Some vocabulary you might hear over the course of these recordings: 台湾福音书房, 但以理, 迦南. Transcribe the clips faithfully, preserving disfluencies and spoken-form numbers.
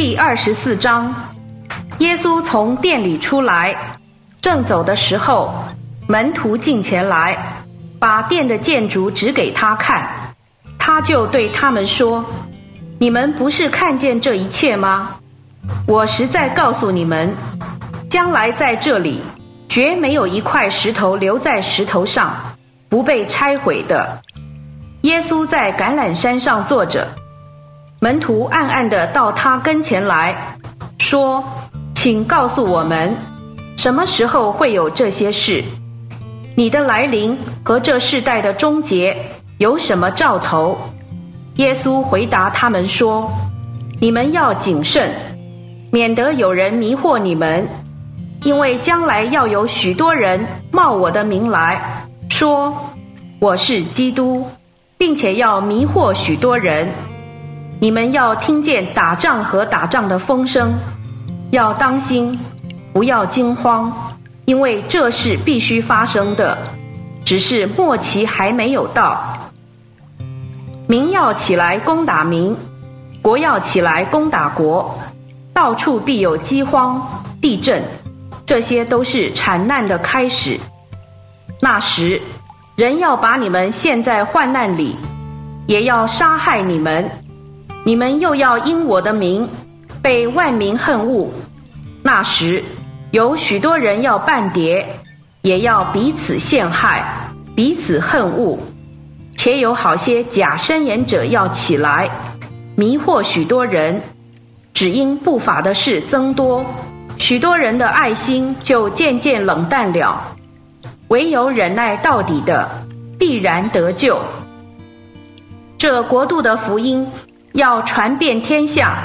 第二十四章，耶稣从殿里出来，正走的时候，门徒近前来，把殿的建筑指给他看。他就对他们说：“你们不是看见这一切吗？我实在告诉你们，将来在这里，绝没有一块石头留在石头上，不被拆毁的。”耶稣在橄榄山上坐着，门徒暗暗地到他跟前来，说：“请告诉我们，什么时候会有这些事？你的来临和这世代的终结有什么兆头？”耶稣回答他们说：“你们要谨慎，免得有人迷惑你们，因为将来要有许多人冒我的名来，说我是基督，并且要迷惑许多人。你们要听见打仗和打仗的风声，要当心，不要惊慌，因为这是必须发生的，只是末期还没有到。民要起来攻打民，国要起来攻打国，到处必有饥荒、地震，这些都是产难的开始。那时，人要把你们陷在患难里，也要杀害你们。你们又要因我的名，被万民恨恶。那时，有许多人要半跌，也要彼此陷害，彼此恨恶。且有好些假申言者要起来，迷惑许多人。只因不法的事增多，许多人的爱心就渐渐冷淡了。唯有忍耐到底的，必然得救。这国度的福音要传遍天下，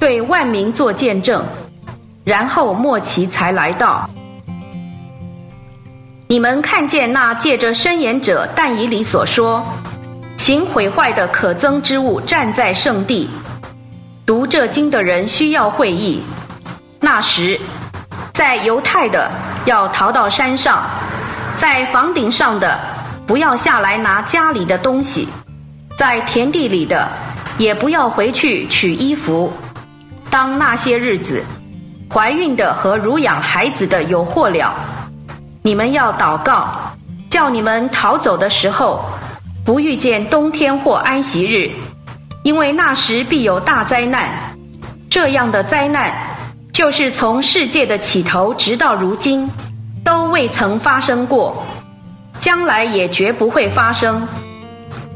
对万民做见证，然后末期才来到。你们看见那借着申言者但以理所说行毁坏的可憎之物站在圣地，读这经的人需要会意。那时，在犹太的要逃到山上，在房顶上的不要下来拿家里的东西，在田地里的也不要回去取衣服。当那些日子，怀孕的和乳养孩子的有祸了。你们要祷告，叫你们逃走的时候，不遇见冬天或安息日，因为那时必有大灾难。这样的灾难，就是从世界的起头直到如今都未曾发生过，将来也绝不会发生。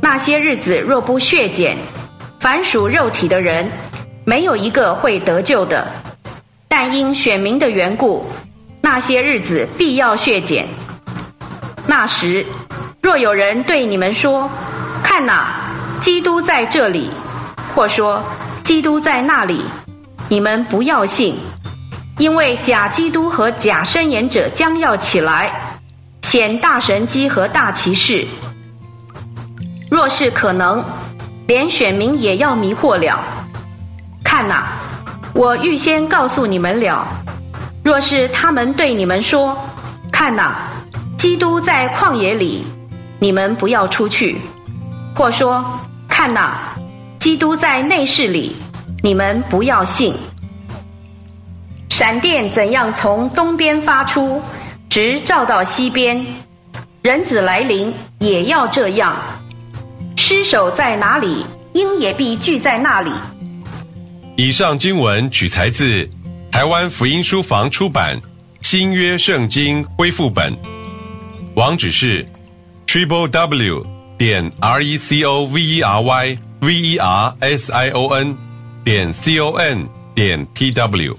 那些日子若不削减，凡属肉体的人没有一个会得救的。但因选民的缘故，那些日子必要削减。那时，若有人对你们说：“看哪，基督在这里”，或说：“基督在那里”，你们不要信，因为假基督和假申言者将要起来，显大神迹和大奇事。若是可能，连选民也要迷惑了。看哪，我预先告诉你们了。若是他们对你们说：“看哪，基督在旷野里”，你们不要出去；或说：“看哪，基督在内室里”，你们不要信。闪电怎样从东边发出，直照到西边，人子来临也要这样。尸首在哪里，鹰也必聚在那里。以上经文取材自台湾福音书房出版新约圣经恢复本，网址是 double u double u double u 点 recovery version 点 com 点 t w。